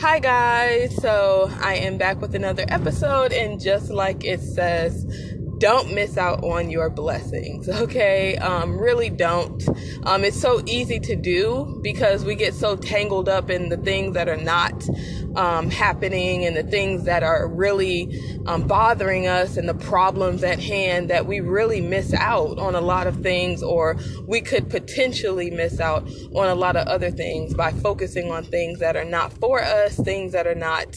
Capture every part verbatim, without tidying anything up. Hi guys, so I am back with another episode, and just like it says, don't miss out on your blessings, okay? Um, really don't. Um, it's so easy to do because we get so tangled up in the things that are not um, happening and the things that are really um, bothering us and the problems at hand that we really miss out on a lot of things, or we could potentially miss out on a lot of other things by focusing on things that are not for us, things that are not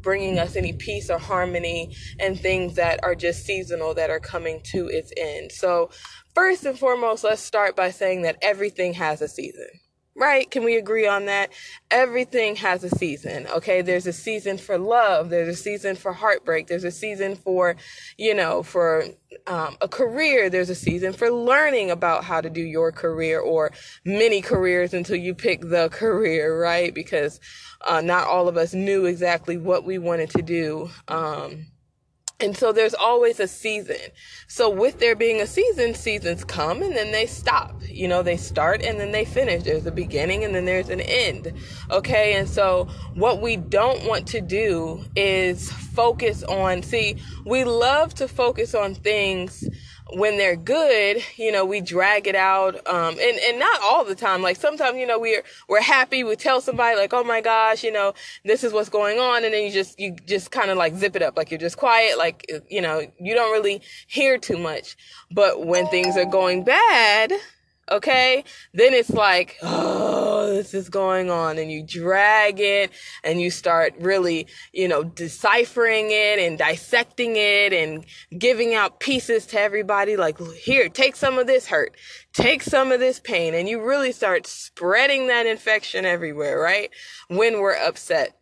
bringing us any peace or harmony, and things that are just seasonal that are coming to its end. So first and foremost, let's start by saying that everything has a season, right? Can we agree on that? Everything has a season, okay? There's a season for love. There's a season for heartbreak. There's a season for, you know, for um, a career. There's a season for learning about how to do your career or many careers until you pick the career, right? Because Uh, not all of us knew exactly what we wanted to do. Um, and so there's always a season. So with there being a season, seasons come and then they stop. You know, they start and then they finish. There's a beginning and then there's an end. Okay. And so what we don't want to do is focus on, see, we love to focus on things when they're good, you know, we drag it out. Um, and, and not all the time. Like sometimes, you know, we're, we're happy. We tell somebody like, oh my gosh, you know, this is what's going on. And then you just, you just kind of like zip it up. Like you're just quiet. Like, you know, you don't really hear too much, but when things are going bad, okay, then it's like, oh, this is going on, and you drag it and you start really, you know, deciphering it and dissecting it and giving out pieces to everybody. Like, here, take some of this hurt, take some of this pain. And you really start spreading that infection everywhere, right? When we're upset.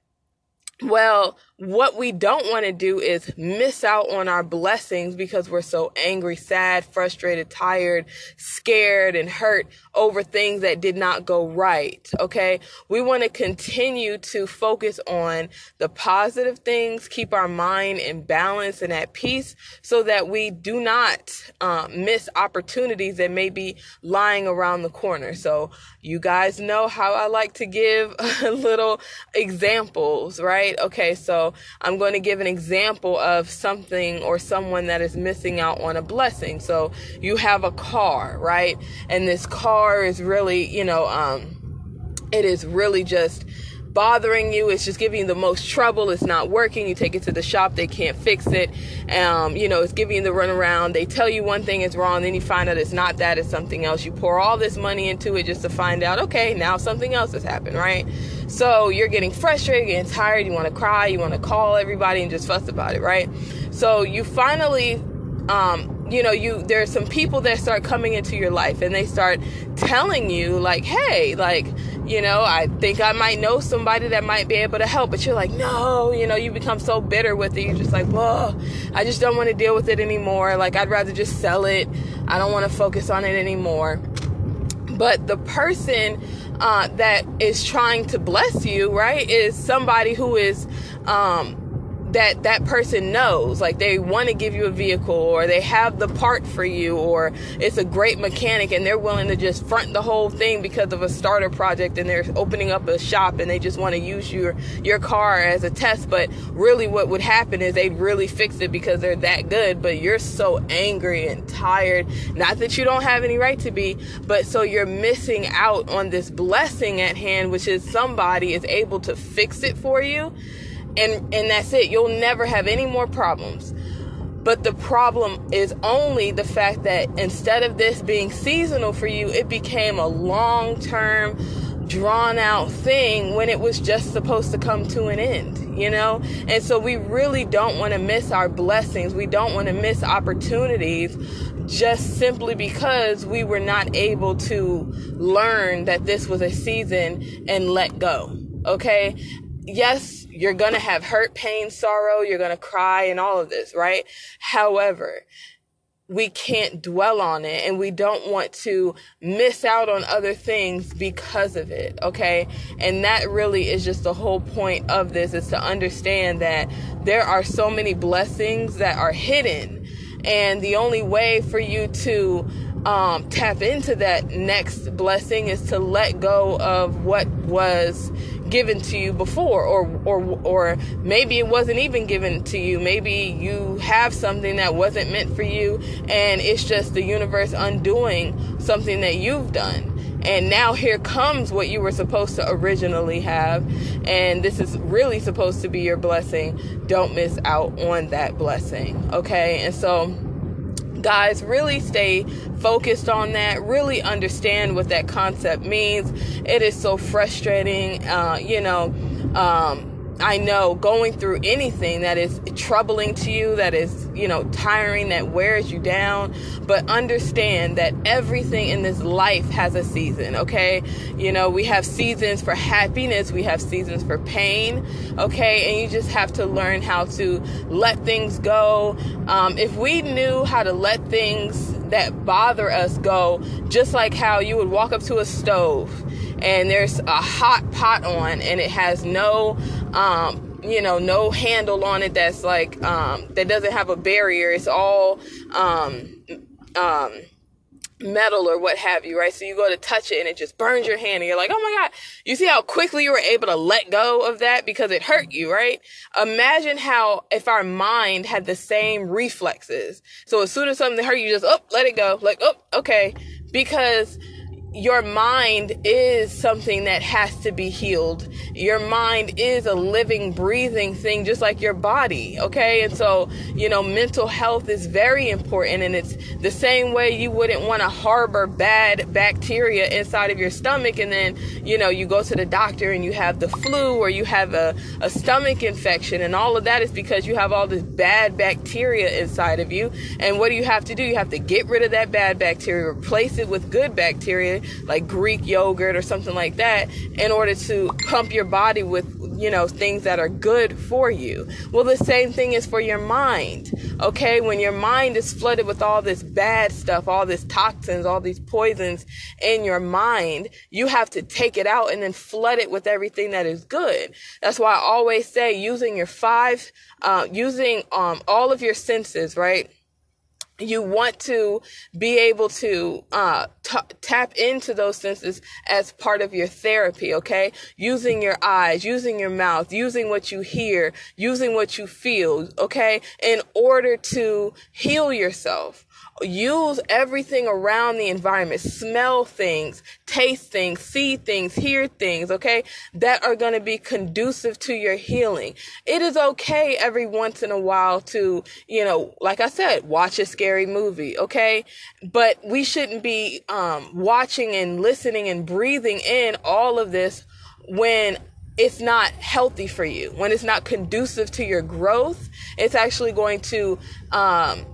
Well, what we don't want to do is miss out on our blessings because we're so angry, sad, frustrated, tired, scared, and hurt over things that did not go right, okay? We want to continue to focus on the positive things, keep our mind in balance and at peace so that we do not um, miss opportunities that may be lying around the corner. So you guys know how I like to give little examples, right? Okay, so I'm going to give an example of something or someone that is missing out on a blessing. So you have a car, right? And this car is really, you know, um, it is really just bothering you. It's just giving you the most trouble. It's not working. You take it to the shop. They can't fix it. Um, you know, it's giving you the runaround. They tell you one thing is wrong. Then you find out it's not that. It's something else. You pour all this money into it just to find out, okay, now something else has happened, right? So you're getting frustrated, you're getting tired. You want to cry. You want to call everybody and just fuss about it, right? So you finally, um, you know, you, there are some people that start coming into your life and they start telling you like, hey, like, you know, I think I might know somebody that might be able to help, but you're like, no, you know, you become so bitter with it. You're just like, whoa, I just don't want to deal with it anymore. Like, I'd rather just sell it. I don't want to focus on it anymore. But the person uh, that is trying to bless you, right, is somebody who is, um, that that person knows, like they want to give you a vehicle or they have the part for you or it's a great mechanic and they're willing to just front the whole thing because of a starter project and they're opening up a shop and they just want to use your, your car as a test. But really what would happen is they'd really fix it because they're that good, but you're so angry and tired. Not that you don't have any right to be, but so you're missing out on this blessing at hand, which is somebody is able to fix it for you. And and that's it. You'll never have any more problems. But the problem is only the fact that instead of this being seasonal for you, it became a long-term, drawn-out thing when it was just supposed to come to an end, you know? And so we really don't want to miss our blessings. We don't want to miss opportunities just simply because we were not able to learn that this was a season and let go, okay? Yes, you're going to have hurt, pain, sorrow. You're going to cry and all of this, right? However, we can't dwell on it and we don't want to miss out on other things because of it, okay? And that really is just the whole point of this, is to understand that there are so many blessings that are hidden. And the only way for you to um, tap into that next blessing is to let go of what was given to you before, or or or maybe it wasn't even given to you. Maybe you have something that wasn't meant for you, and it's just the universe undoing something that you've done. And now here comes what you were supposed to originally have, and this is really supposed to be your blessing. Don't miss out on that blessing, okay? And so, guys, really stay focused on that. Really understand what that concept means. It is so frustrating, uh, you know, um, I know going through anything that is troubling to you, that is, you know, tiring, that wears you down, but understand that everything in this life has a season, okay? You know, we have seasons for happiness, we have seasons for pain, okay? And you just have to learn how to let things go. Um, if we knew how to let things that bother us go, just like how you would walk up to a stove and there's a hot pot on and it has no, um, you know, no handle on it that's like, um, that doesn't have a barrier. It's all um, um, metal or what have you, right? So you go to touch it and it just burns your hand and you're like, oh my God. You see how quickly you were able to let go of that because it hurt you, right? Imagine how if our mind had the same reflexes. So as soon as something hurt you, just, oh, let it go. Like, oh, okay. Because your mind is something that has to be healed. Your mind is a living, breathing thing, just like your body, okay? And so, you know, mental health is very important, and it's the same way you wouldn't want to harbor bad bacteria inside of your stomach, and then, you know, you go to the doctor and you have the flu or you have a, a stomach infection, and all of that is because you have all this bad bacteria inside of you. And what do you have to do? You have to get rid of that bad bacteria, replace it with good bacteria, like Greek yogurt or something like that, in order to pump your body with, you know, things that are good for you. Well, the same thing is for your mind, okay? When your mind is flooded with all this bad stuff, all these toxins, all these poisons in your mind, you have to take it out and then flood it with everything that is good. That's why I always say using your five, uh, using um, all of your senses, right? You want to be able to uh, t- tap into those senses as part of your therapy, okay? Using your eyes, using your mouth, using what you hear, using what you feel, okay? In order to heal yourself. Use everything around the environment. Smell things, taste things, see things, hear things, okay, that are going to be conducive to your healing. It is okay every once in a while to, you know, like I said, watch a scary movie, okay? But we shouldn't be um, watching and listening and breathing in all of this when it's not healthy for you, when it's not conducive to your growth. It's actually going to um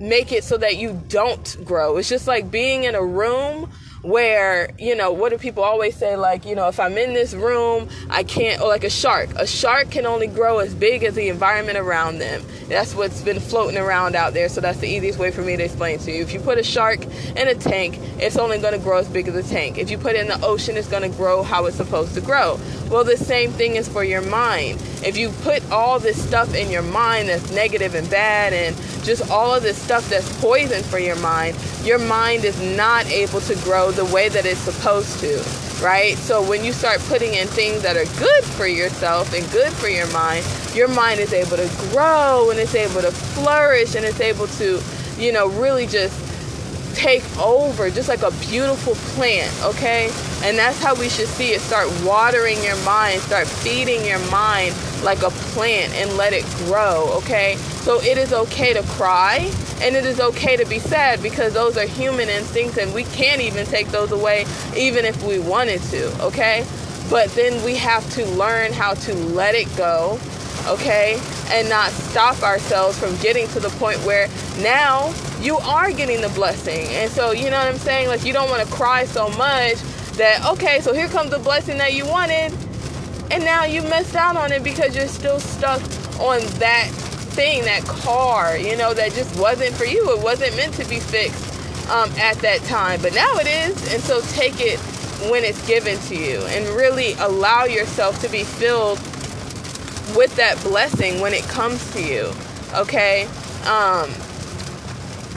make it so that you don't grow. It's just like being in a room where, you know, what do people always say? Like, you know, if I'm in this room, I can't, or like a shark. A shark can only grow as big as the environment around them. That's what's been floating around out there. So that's the easiest way for me to explain to you. If you put a shark in a tank, it's only going to grow as big as a tank. If you put it in the ocean, it's going to grow how it's supposed to grow. Well, the same thing is for your mind. If you put all this stuff in your mind that's negative and bad and just all of this stuff that's poison for your mind, your mind is not able to grow the way that it's supposed to, right? So when you start putting in things that are good for yourself and good for your mind, your mind is able to grow and it's able to flourish and it's able to, you know, really just take over, just like a beautiful plant, okay? And that's how we should see it. Start watering your mind, start feeding your mind like a plant and let it grow, okay? So it is okay to cry and it is okay to be sad because those are human instincts and we can't even take those away even if we wanted to, okay? But then we have to learn how to let it go, okay? And not stop ourselves from getting to the point where now you are getting the blessing. And so, you know what I'm saying? Like, you don't want to cry so much that, okay, so here comes the blessing that you wanted, and now you missed out on it because you're still stuck on that thing, that car, you know, that just wasn't for you. It wasn't meant to be fixed um, at that time, but now it is. And so take it when it's given to you and really allow yourself to be filled with that blessing when it comes to you, okay? Um,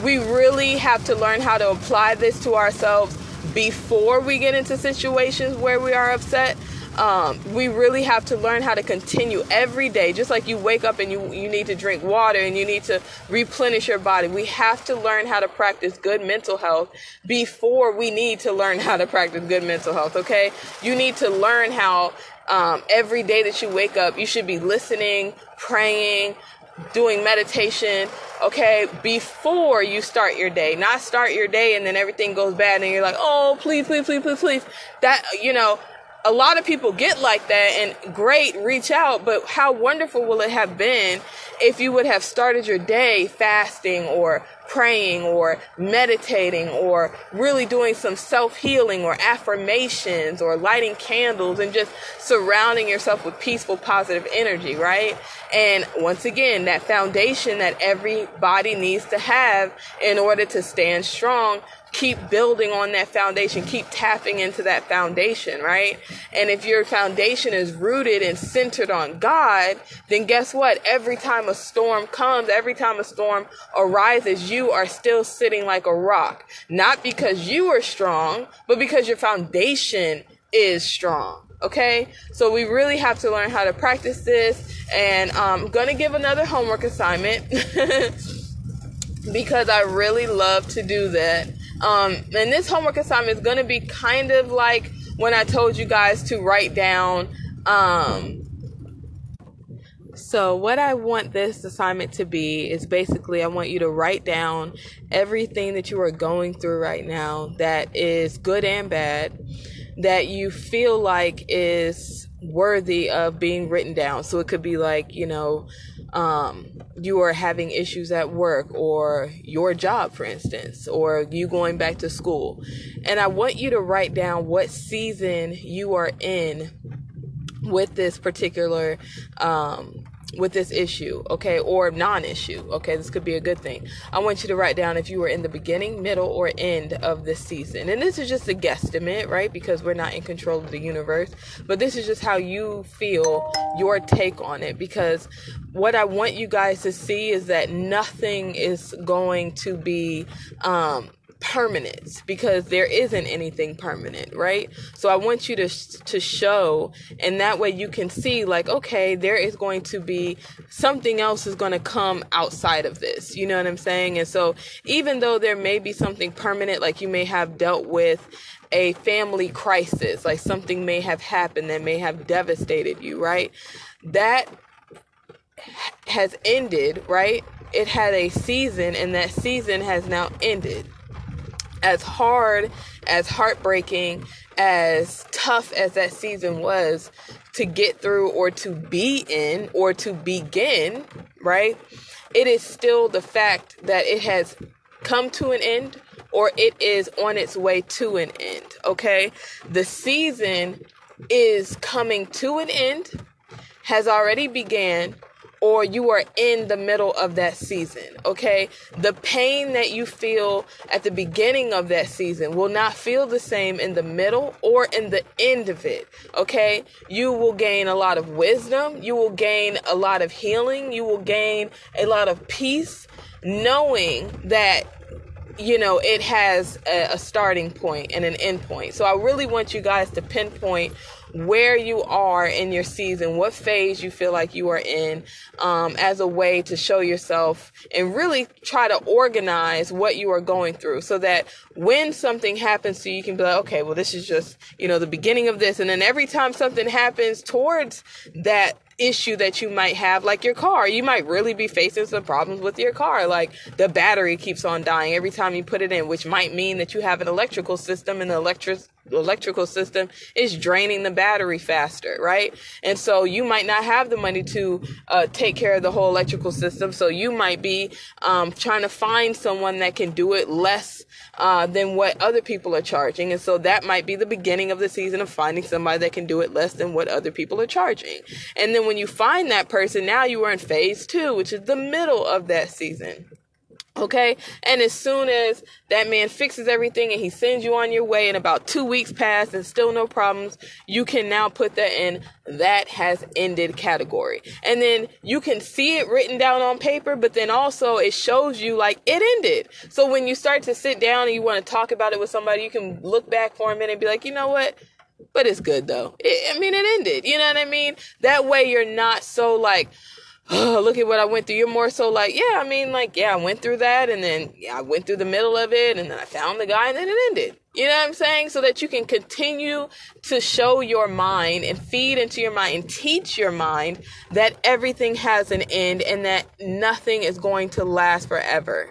we really have to learn how to apply this to ourselves before we get into situations where we are upset. Um, we really have to learn how to continue every day. Just like you wake up and you, you need to drink water and you need to replenish your body. We have to learn how to practice good mental health before we need to learn how to practice good mental health, okay? You need to learn how um, every day that you wake up, you should be listening, praying, doing meditation, okay, before you start your day. Not start your day and then everything goes bad and you're like, oh, please, please, please, please, please. That, you know, a lot of people get like that, and great, reach out, but how wonderful will it have been if you would have started your day fasting or praying or meditating or really doing some self-healing or affirmations or lighting candles and just surrounding yourself with peaceful, positive energy, right? And once again, that foundation that everybody needs to have in order to stand strong. Keep building on that foundation. Keep tapping into that foundation, right? And if your foundation is rooted and centered on God, then guess what? Every time a storm comes, every time a storm arises, you are still sitting like a rock. Not because you are strong, but because your foundation is strong. Okay, so we really have to learn how to practice this. And um, I'm going to give another homework assignment because I really love to do that. Um, and this homework assignment is going to be kind of like when I told you guys to write down. Um, so what I want this assignment to be is basically I want you to write down everything that you are going through right now that is good and bad, that you feel like is worthy of being written down. So it could be like, you know, um, you are having issues at work or your job, for instance, or you going back to school. And I want you to write down what season you are in with this particular, um, with this issue, okay, or non-issue, okay, this could be a good thing. I want you to write down if you were in the beginning, middle, or end of this season. And this is just a guesstimate, right, because we're not in control of the universe, but this is just how you feel, your take on it, because what I want you guys to see is that nothing is going to be um, permanent, because there isn't anything permanent, right? So I want you to to show, and that way you can see like, okay, there is going to be something else is going to come outside of this, you know what I'm saying? And so even though there may be something permanent, like you may have dealt with a family crisis, like something may have happened that may have devastated you, right? That has ended, right? It had a season, and that season has now ended. As hard, as heartbreaking, as tough as that season was to get through or to be in or to begin, right? It is still the fact that it has come to an end or it is on its way to an end, okay? The season is coming to an end, has already began, or you are in the middle of that season, okay? The pain that you feel at the beginning of that season will not feel the same in the middle or in the end of it, okay? You will gain a lot of wisdom. You will gain a lot of healing. You will gain a lot of peace, knowing that, you know, it has a, a starting point and an end point. So I really want you guys to pinpoint where you are in your season, what phase you feel like you are in, um, as a way to show yourself and really try to organize what you are going through so that when something happens to you, you can be like, okay, well, this is just, you know, the beginning of this. And then every time something happens towards that issue that you might have, like your car, you might really be facing some problems with your car, like the battery keeps on dying every time you put it in, which might mean that you have an electrical system and the electric electrical system is draining the battery faster, right? And so you might not have the money to uh, take care of the whole electrical system, so you might be um, trying to find someone that can do it less uh, than what other people are charging, and so that might be the beginning of the season of finding somebody that can do it less than what other people are charging. And then when you find that person, now you are in phase two, which is the middle of that season. Okay, and as soon as that man fixes everything and he sends you on your way and about two weeks pass and still no problems, you can now put that in that has ended category. And then you can see it written down on paper, but then also it shows you like it ended. So when you start to sit down and you want to talk about it with somebody, you can look back for a minute and be like, you know what? But it's good, though. It, I mean, it ended. You know what I mean? That way you're not so like, oh, look at what I went through. You're more so like, yeah, I mean, like, yeah, I went through that. And then yeah, I went through the middle of it. And then I found the guy and then it ended. You know what I'm saying? So that you can continue to show your mind and feed into your mind and teach your mind that everything has an end and that nothing is going to last forever.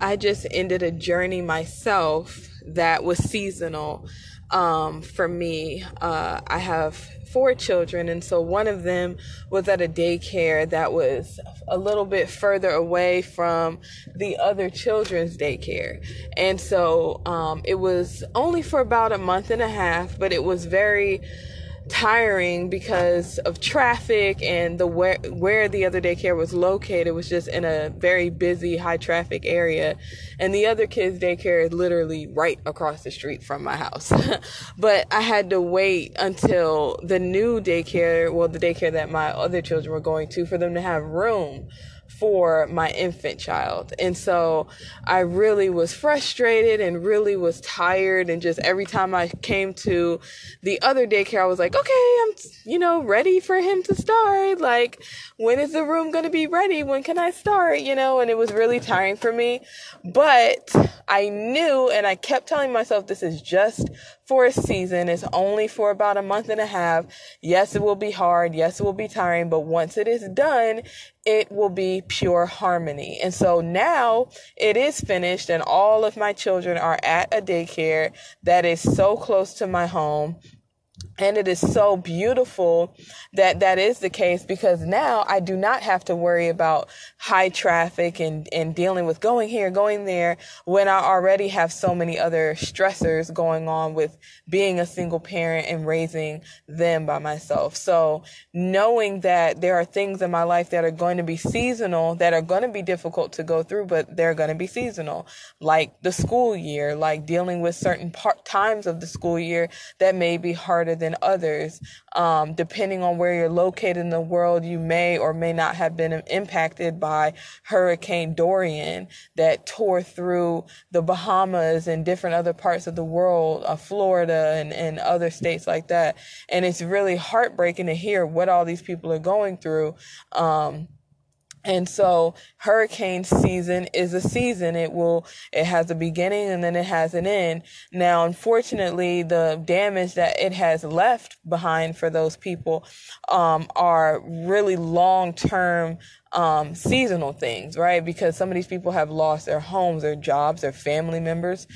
I just ended a journey myself that was seasonal um, for me. Uh, I have four children, and so one of them was at a daycare that was a little bit further away from the other children's daycare. And so um, it was only for about a month and a half, but it was very tiring because of traffic, and the where where the other daycare was located was just in a very busy, high traffic area, and the other kids' daycare is literally right across the street from my house. But I had to wait until the new daycare, well, the daycare that my other children were going to, for them to have room for my infant child. And so I really was frustrated and really was tired. And just every time I came to the other daycare, I was like, okay, I'm, you know, ready for him to start. Like, when is the room going to be ready? When can I start? You know, and it was really tiring for me. But I knew, and I kept telling myself, this is just for a season. It's only for about a month and a half. Yes, it will be hard. Yes, it will be tiring. But once it is done, it will be pure harmony. And so now it is finished, and all of my children are at a daycare that is so close to my home. And it is so beautiful that that is the case, because now I do not have to worry about high traffic and, and dealing with going here, going there, when I already have so many other stressors going on with being a single parent and raising them by myself. So knowing that there are things in my life that are going to be seasonal, that are going to be difficult to go through, but they're going to be seasonal, like the school year, like dealing with certain part times of the school year that may be harder than others. Um, depending on where you're located in the world, you may or may not have been impacted by Hurricane Dorian that tore through the Bahamas and different other parts of the world, uh, Florida and, and other states like that. And it's really heartbreaking to hear what all these people are going through. Um, And so hurricane season is a season. It will, it has a beginning and then it has an end. Now, unfortunately, the damage that it has left behind for those people, um, are really long-term, um, seasonal things, right? Because some of these people have lost their homes, their jobs, their family members,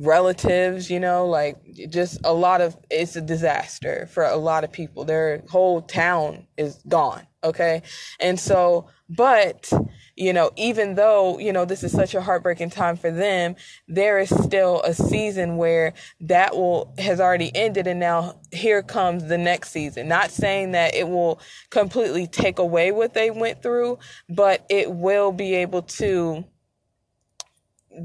relatives, you know, like just a lot of, it's a disaster for a lot of people. Their whole town is gone. Okay. And so, but, you know, even though, you know, this is such a heartbreaking time for them, there is still a season where that will has already ended. And now here comes the next season. Not saying that it will completely take away what they went through, but it will be able to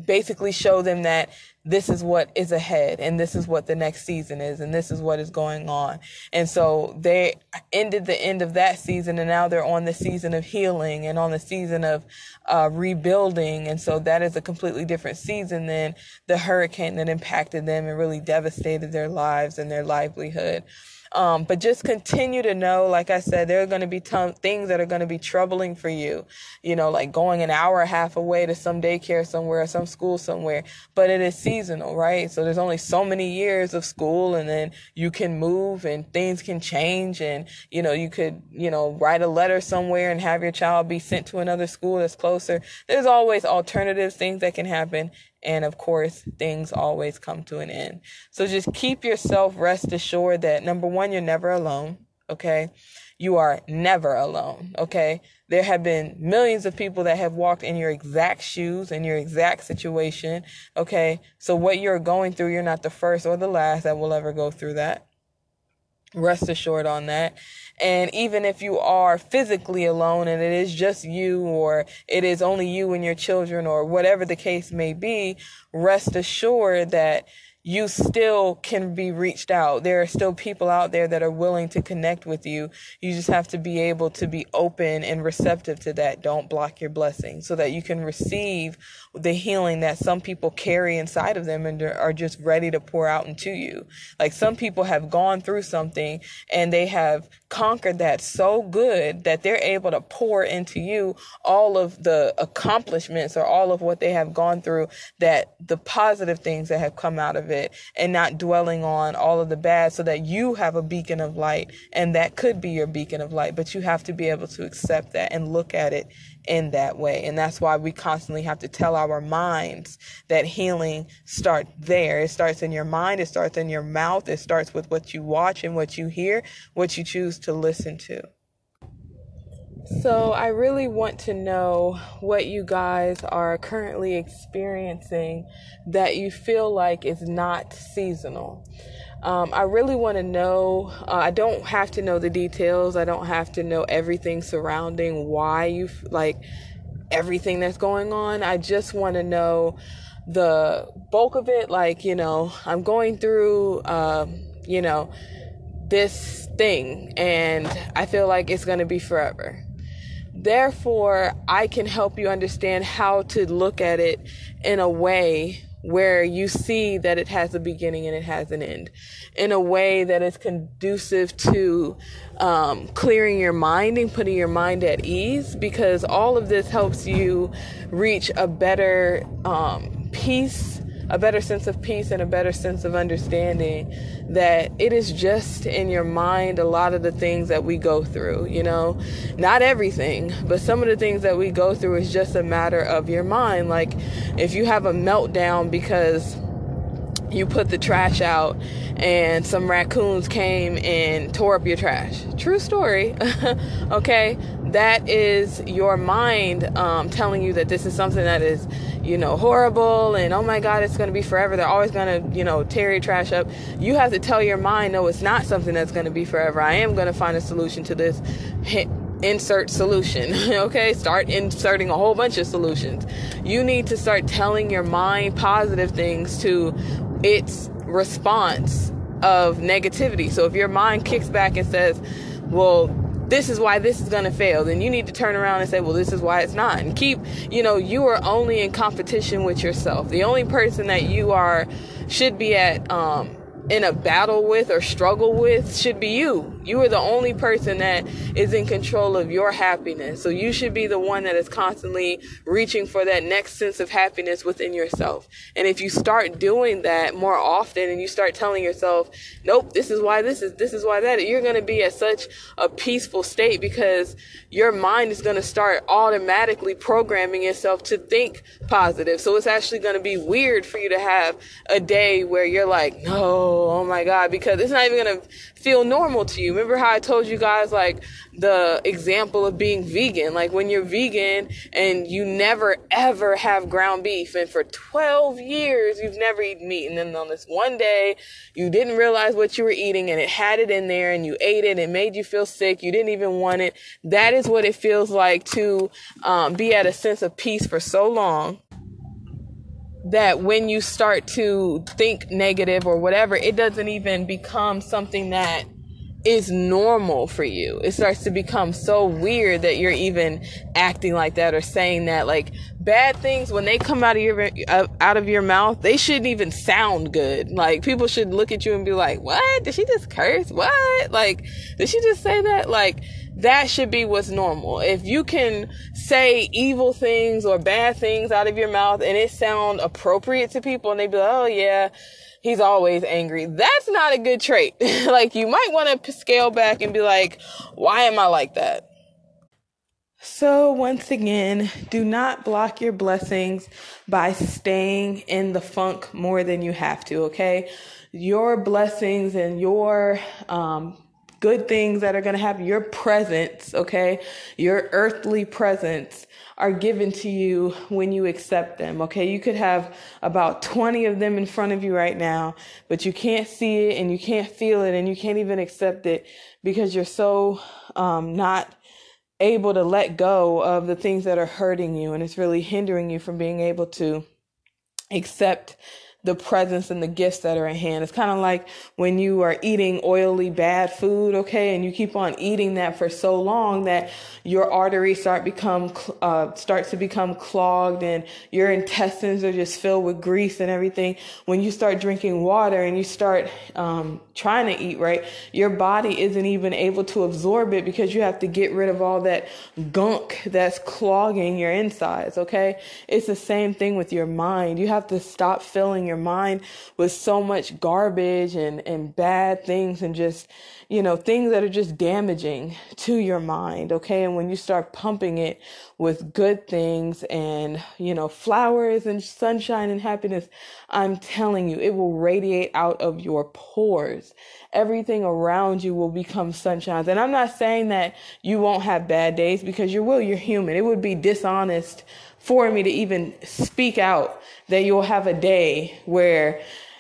basically show them that this is what is ahead, and this is what the next season is, and this is what is going on. And so they ended the end of that season, and now they're on the season of healing and on the season of uh, rebuilding. And so that is a completely different season than the hurricane that impacted them and really devastated their lives and their livelihood. Um, but just continue to know, like I said, there are going to be t- things that are going to be troubling for you, you know, like going an hour and a half away to some daycare somewhere or some school somewhere. But it is seasonal, right? So there's only so many years of school, and then you can move and things can change. And, you know, you could, you know, write a letter somewhere and have your child be sent to another school that's closer. There's always alternatives, things that can happen. And of course, things always come to an end. So just keep yourself rest assured that, number one, you're never alone. Okay. You are never alone. Okay. There have been millions of people that have walked in your exact shoes and your exact situation. Okay. So what you're going through, you're not the first or the last that will ever go through that. Rest assured on that. And even if you are physically alone and it is just you, or it is only you and your children, or whatever the case may be, rest assured that you still can be reached out. There are still people out there that are willing to connect with you. You just have to be able to be open and receptive to that. Don't block your blessing so that you can receive the healing that some people carry inside of them and are just ready to pour out into you. Like, some people have gone through something and they have conquered that so good that they're able to pour into you all of the accomplishments or all of what they have gone through, that the positive things that have come out of it, and not dwelling on all of the bad, so that you have a beacon of light, and that could be your beacon of light, but you have to be able to accept that and look at it in that way. And that's why we constantly have to tell our minds that healing starts there. It starts in your mind. It starts in your mouth. It starts with what you watch and what you hear, what you choose to listen to. So I really want to know what you guys are currently experiencing that you feel like is not seasonal. Um, I really want to know, uh, I don't have to know the details. I don't have to know everything surrounding why you, f- like everything that's going on. I just want to know the bulk of it. Like, you know, I'm going through, um, you know, this thing, and I feel like it's going to be forever. Therefore, I can help you understand how to look at it in a way where you see that it has a beginning and it has an end, in a way that is conducive to um, clearing your mind and putting your mind at ease, because all of this helps you reach a better um, peace, a better sense of peace, and a better sense of understanding that it is just in your mind a lot of the things that we go through, you know, not everything, but some of the things that we go through is just a matter of your mind. Like, if you have a meltdown because you put the trash out and some raccoons came and tore up your trash. True story. Okay. That is your mind um, telling you that this is something that is, you know, horrible, and oh my God, it's going to be forever. They're always going to, you know, tear your trash up. You have to tell your mind, no, it's not something that's going to be forever. I am going to find a solution to this. Insert solution. Okay, start inserting a whole bunch of solutions. You need to start telling your mind positive things to its response of negativity. So if your mind kicks back and says, well, this is why this is going to fail, then you need to turn around and say, well, this is why it's not. And keep, you know, you are only in competition with yourself. The only person that you are, should be at, um, in a battle with or struggle with, should be you. You are the only person that is in control of your happiness. So you should be the one that is constantly reaching for that next sense of happiness within yourself. And if you start doing that more often and you start telling yourself, nope, this is why this is, this is why that, you're going to be at such a peaceful state, because your mind is going to start automatically programming yourself to think positive. So it's actually going to be weird for you to have a day where you're like, no, oh my God, because it's not even going to feel normal to you. Remember how I told you guys, like, the example of being vegan, like when you're vegan and you never ever have ground beef, and for twelve years you've never eaten meat, and then on this one day you didn't realize what you were eating and it had it in there and you ate it and it made you feel sick, you didn't even want it. That is what it feels like to um, be at a sense of peace for so long, that when you start to think negative or whatever, it doesn't even become something that is normal for you. It starts to become so weird that you're even acting like that or saying that. Like, bad things, when they come out of your out of your mouth, they shouldn't even sound good. Like, people should look at you and be like, what? Did she just curse? What? Like, did she just say that? Like, that should be what's normal. If you can say evil things or bad things out of your mouth and it sound appropriate to people and they be like, oh yeah, he's always angry, that's not a good trait. Like, you might want to scale back and be like, why am I like that? So once again, do not block your blessings by staying in the funk more than you have to, okay? Your blessings and your, um, good things that are going to happen, your presence, okay, your earthly presence, are given to you when you accept them, okay? You could have about twenty of them in front of you right now, but you can't see it and you can't feel it and you can't even accept it because you're so um, not able to let go of the things that are hurting you, and it's really hindering you from being able to accept the presents and the gifts that are at hand. It's kind of like when you are eating oily, bad food, okay, and you keep on eating that for so long that your arteries start become uh, start to become clogged and your intestines are just filled with grease and everything. When you start drinking water and you start um, trying to eat right, your body isn't even able to absorb it because you have to get rid of all that gunk that's clogging your insides, okay? It's the same thing with your mind. You have to stop filling your mind with so much garbage and, and bad things and just, you know, things that are just damaging to your mind, okay? And when you start pumping it with good things and, you know, flowers and sunshine and happiness, I'm telling you, it will radiate out of your pores. Everything around you will become sunshines. And I'm not saying that you won't have bad days, because you will. You're human. It would be dishonest for me to even speak out that you'll have a day where,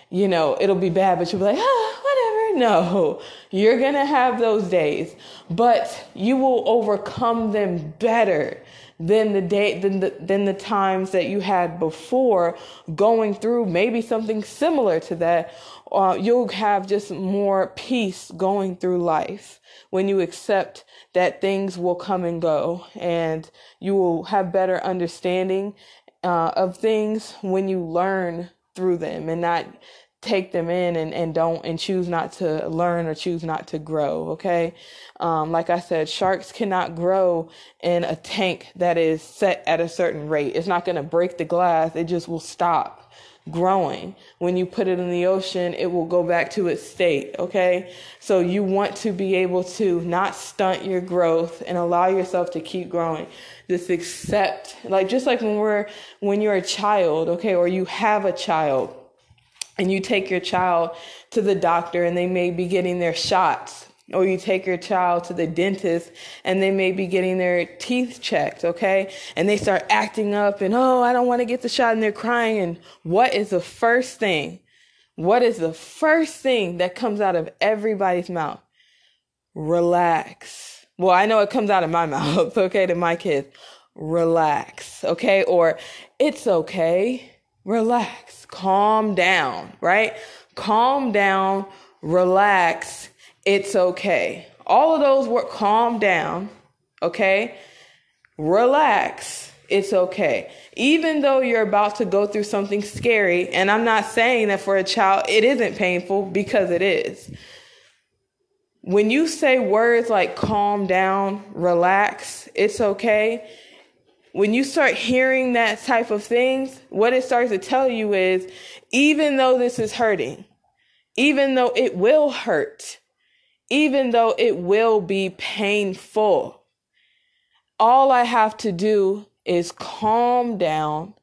you know, it'll be bad, but you'll be like, ah, whatever. No, you're going to have those days, but you will overcome them better than the day, than the, than the times that you had before going through maybe something similar to that. Uh, you'll have just more peace going through life when you accept that things will come and go, and you will have better understanding uh, of things when you learn through them and not take them in and, and don't and choose not to learn or choose not to grow. Okay. Um, like I said, sharks cannot grow in a tank that is set at a certain rate. It's not going to break the glass. It just will stop growing. When you put it in the ocean, it will go back to its state. Okay. So you want to be able to not stunt your growth and allow yourself to keep growing. Just accept, like, just like when we're, when you're a child, okay, or you have a child, and you take your child to the doctor and they may be getting their shots, or you take your child to the dentist and they may be getting their teeth checked, okay? And they start acting up and, oh, I don't want to get the shot, and they're crying. And what is the first thing? What is the first thing that comes out of everybody's mouth? Relax. Well, I know it comes out of my mouth, okay, to my kids. Relax, okay? Or it's okay. Relax, calm down, right? Calm down, relax, it's okay. All of those work, calm down, okay? Relax, it's okay. Even though you're about to go through something scary, and I'm not saying that for a child it isn't painful, because it is. When you say words like calm down, relax, it's okay, when you start hearing that type of things, what it starts to tell you is, even though this is hurting, even though it will hurt, even though it will be painful, all I have to do is calm down,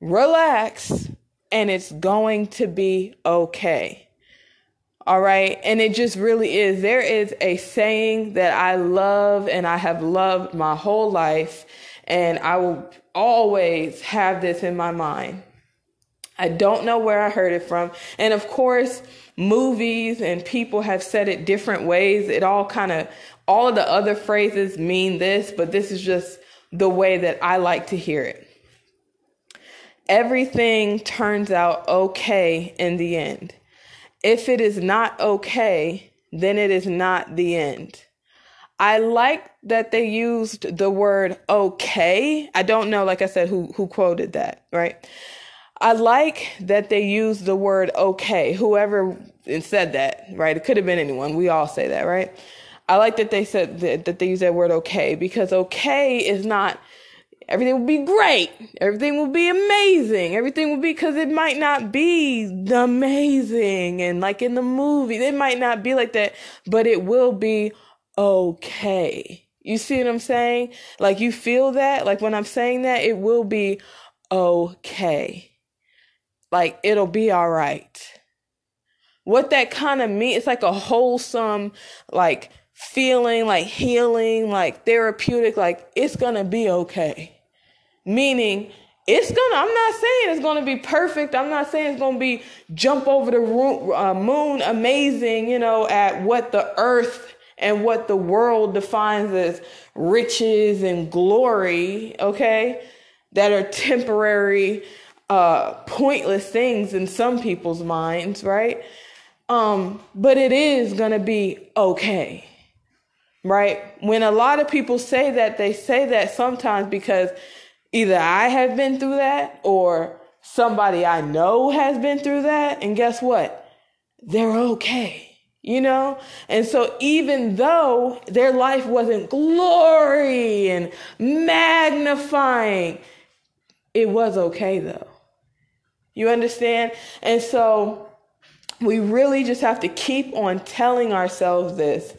relax, and it's going to be okay. All right. And it just really is. There is a saying that I love and I have loved my whole life, and I will always have this in my mind. I don't know where I heard it from. And of course, movies and people have said it different ways. It all kind of, all of the other phrases mean this, but this is just the way that I like to hear it. Everything turns out okay in the end. If it is not okay, then it is not the end. I like that they used the word okay. I don't know, like I said, who who quoted that, right? I like that they used the word okay, whoever said that, right? It could have been anyone. We all say that, right? I like that they said that, that they used that word okay, because okay is not everything will be great, everything will be amazing, everything will be, because it might not be the amazing, and like in the movie, it might not be like that, but it will be okay. You see what I'm saying? Like, you feel that? Like, when I'm saying that, it will be okay. Like, it'll be all right. What that kind of means, it's like a wholesome, like, feeling, like healing, like therapeutic, like it's gonna be okay. Meaning, it's gonna, I'm not saying it's gonna be perfect. I'm not saying it's gonna be jump over the room, uh, moon amazing, you know, at what the earth and what the world defines as riches and glory, okay, that are temporary, uh, pointless things in some people's minds, right? Um, but it is going to be okay, right? When a lot of people say that, they say that sometimes because either I have been through that or somebody I know has been through that. And guess what? They're okay. You know, and so even though their life wasn't glory and magnifying, it was okay, though. You understand? And so we really just have to keep on telling ourselves this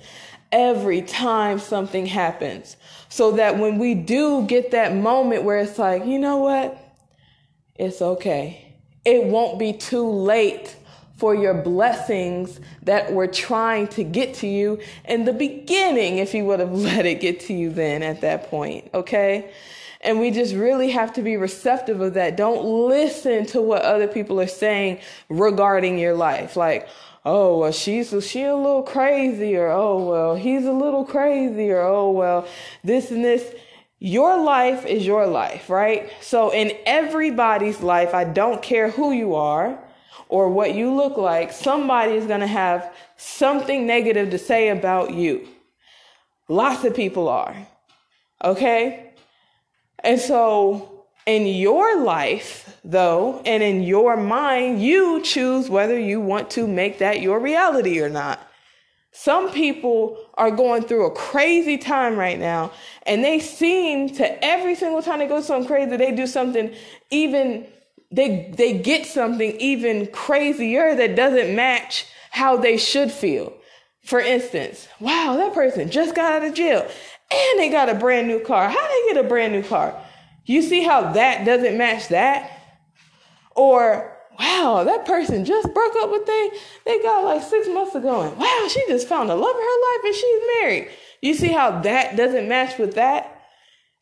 every time something happens, so that when we do get that moment where it's like, you know what? It's okay. It won't be too late for your blessings that were trying to get to you in the beginning, if you would have let it get to you then at that point, okay? And we just really have to be receptive of that. Don't listen to what other people are saying regarding your life. Like, oh, well, she's she a little crazy, or oh, well, he's a little crazy, or oh, well, this and this. Your life is your life, right? So in everybody's life, I don't care who you are, or what you look like, somebody is going to have something negative to say about you. Lots of people are. Okay? And so in your life, though, and in your mind, you choose whether you want to make that your reality or not. Some people are going through a crazy time right now, and they seem to every single time they go something crazy, they do something even They they get something even crazier that doesn't match how they should feel. For instance, wow, that person just got out of jail and they got a brand new car. How they get a brand new car? You see how that doesn't match that? Or, wow, that person just broke up with they, they got like six months ago. And wow, she just found the love of her life and she's married. You see how that doesn't match with that?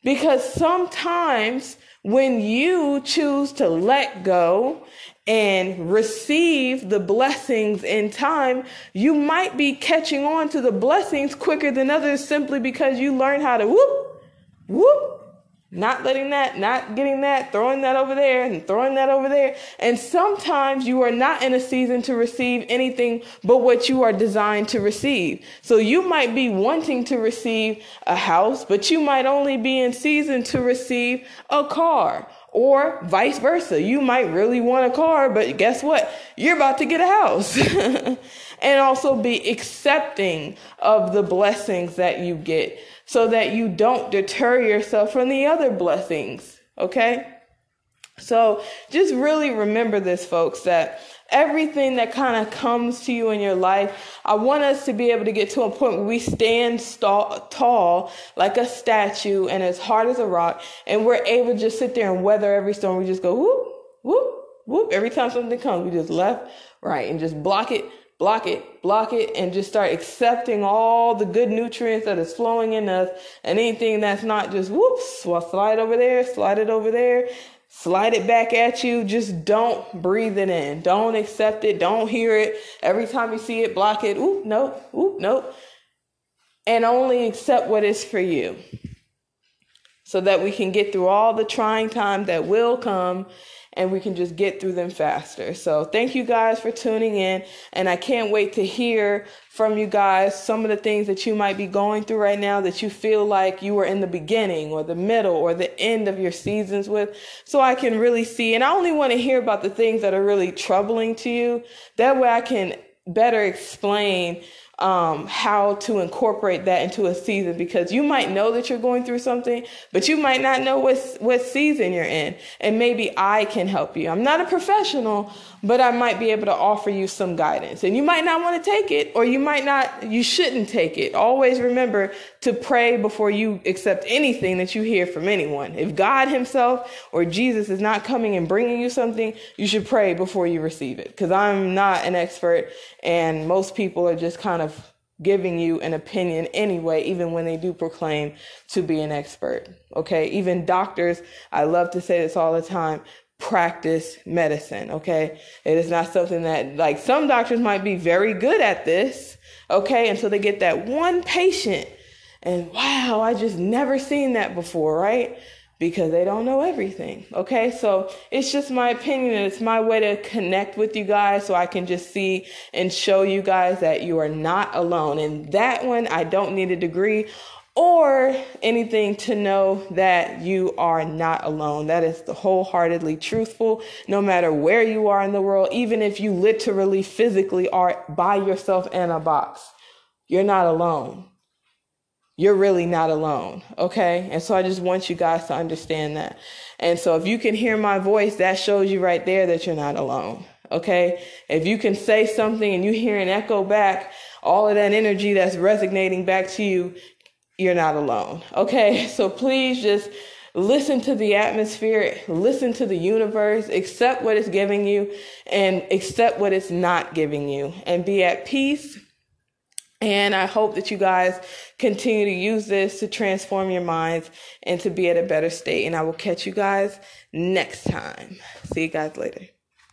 Because sometimes when you choose to let go and receive the blessings in time, you might be catching on to the blessings quicker than others simply because you learn how to whoop, whoop, not letting that, not getting that, throwing that over there and throwing that over there. And sometimes you are not in a season to receive anything but what you are designed to receive. So you might be wanting to receive a house, but you might only be in season to receive a car, or vice versa. You might really want a car, but guess what? You're about to get a house. And also be accepting of the blessings that you get so that you don't deter yourself from the other blessings, okay? So just really remember this, folks, that everything that kind of comes to you in your life, I want us to be able to get to a point where we stand st- tall like a statue and as hard as a rock, and we're able to just sit there and weather every storm. We just go whoop, whoop, whoop. Every time something comes, we just left, right, and just block it, block it, block it, and just start accepting all the good nutrients that is flowing in us, and anything that's not just whoops, well, slide over there, slide it over there. Slide it back at you. Just don't breathe it in. Don't accept it. Don't hear it. Every time you see it, block it. Oop, nope, oop, nope. And only accept what is for you, so that we can get through all the trying times that will come, and we can just get through them faster. So thank you guys for tuning in. And I can't wait to hear from you guys some of the things that you might be going through right now that you feel like you were in the beginning or the middle or the end of your seasons with. So I can really see. And I only want to hear about the things that are really troubling to you. That way I can better explain Um, how to incorporate that into a season, because you might know that you're going through something, but you might not know what, what season you're in. And maybe I can help you. I'm not a professional, but I might be able to offer you some guidance, and you might not want to take it, or you might not, you shouldn't take it. Always remember to pray before you accept anything that you hear from anyone. If God himself or Jesus is not coming and bringing you something, you should pray before you receive it. Because I'm not an expert, and most people are just kind of giving you an opinion anyway, even when they do proclaim to be an expert. Okay. Even doctors, I love to say this all the time, practice medicine. Okay. It is not something that, like, some doctors might be very good at this. Okay. And so they get that one patient and wow, I just never seen that before. Right. because they don't know everything, okay? So it's just my opinion, and it's my way to connect with you guys so I can just see and show you guys that you are not alone. And that one, I don't need a degree or anything to know that you are not alone. That is the wholeheartedly truthful, no matter where you are in the world, even if you literally physically are by yourself in a box, you're not alone. You're really not alone, okay? And so I just want you guys to understand that. And so if you can hear my voice, that shows you right there that you're not alone, okay? If you can say something and you hear an echo back, all of that energy that's resonating back to you, you're not alone, okay? So please just listen to the atmosphere, listen to the universe, accept what it's giving you and accept what it's not giving you, and be at peace. And I hope that you guys continue to use this to transform your minds and to be at a better state. And I will catch you guys next time. See you guys later.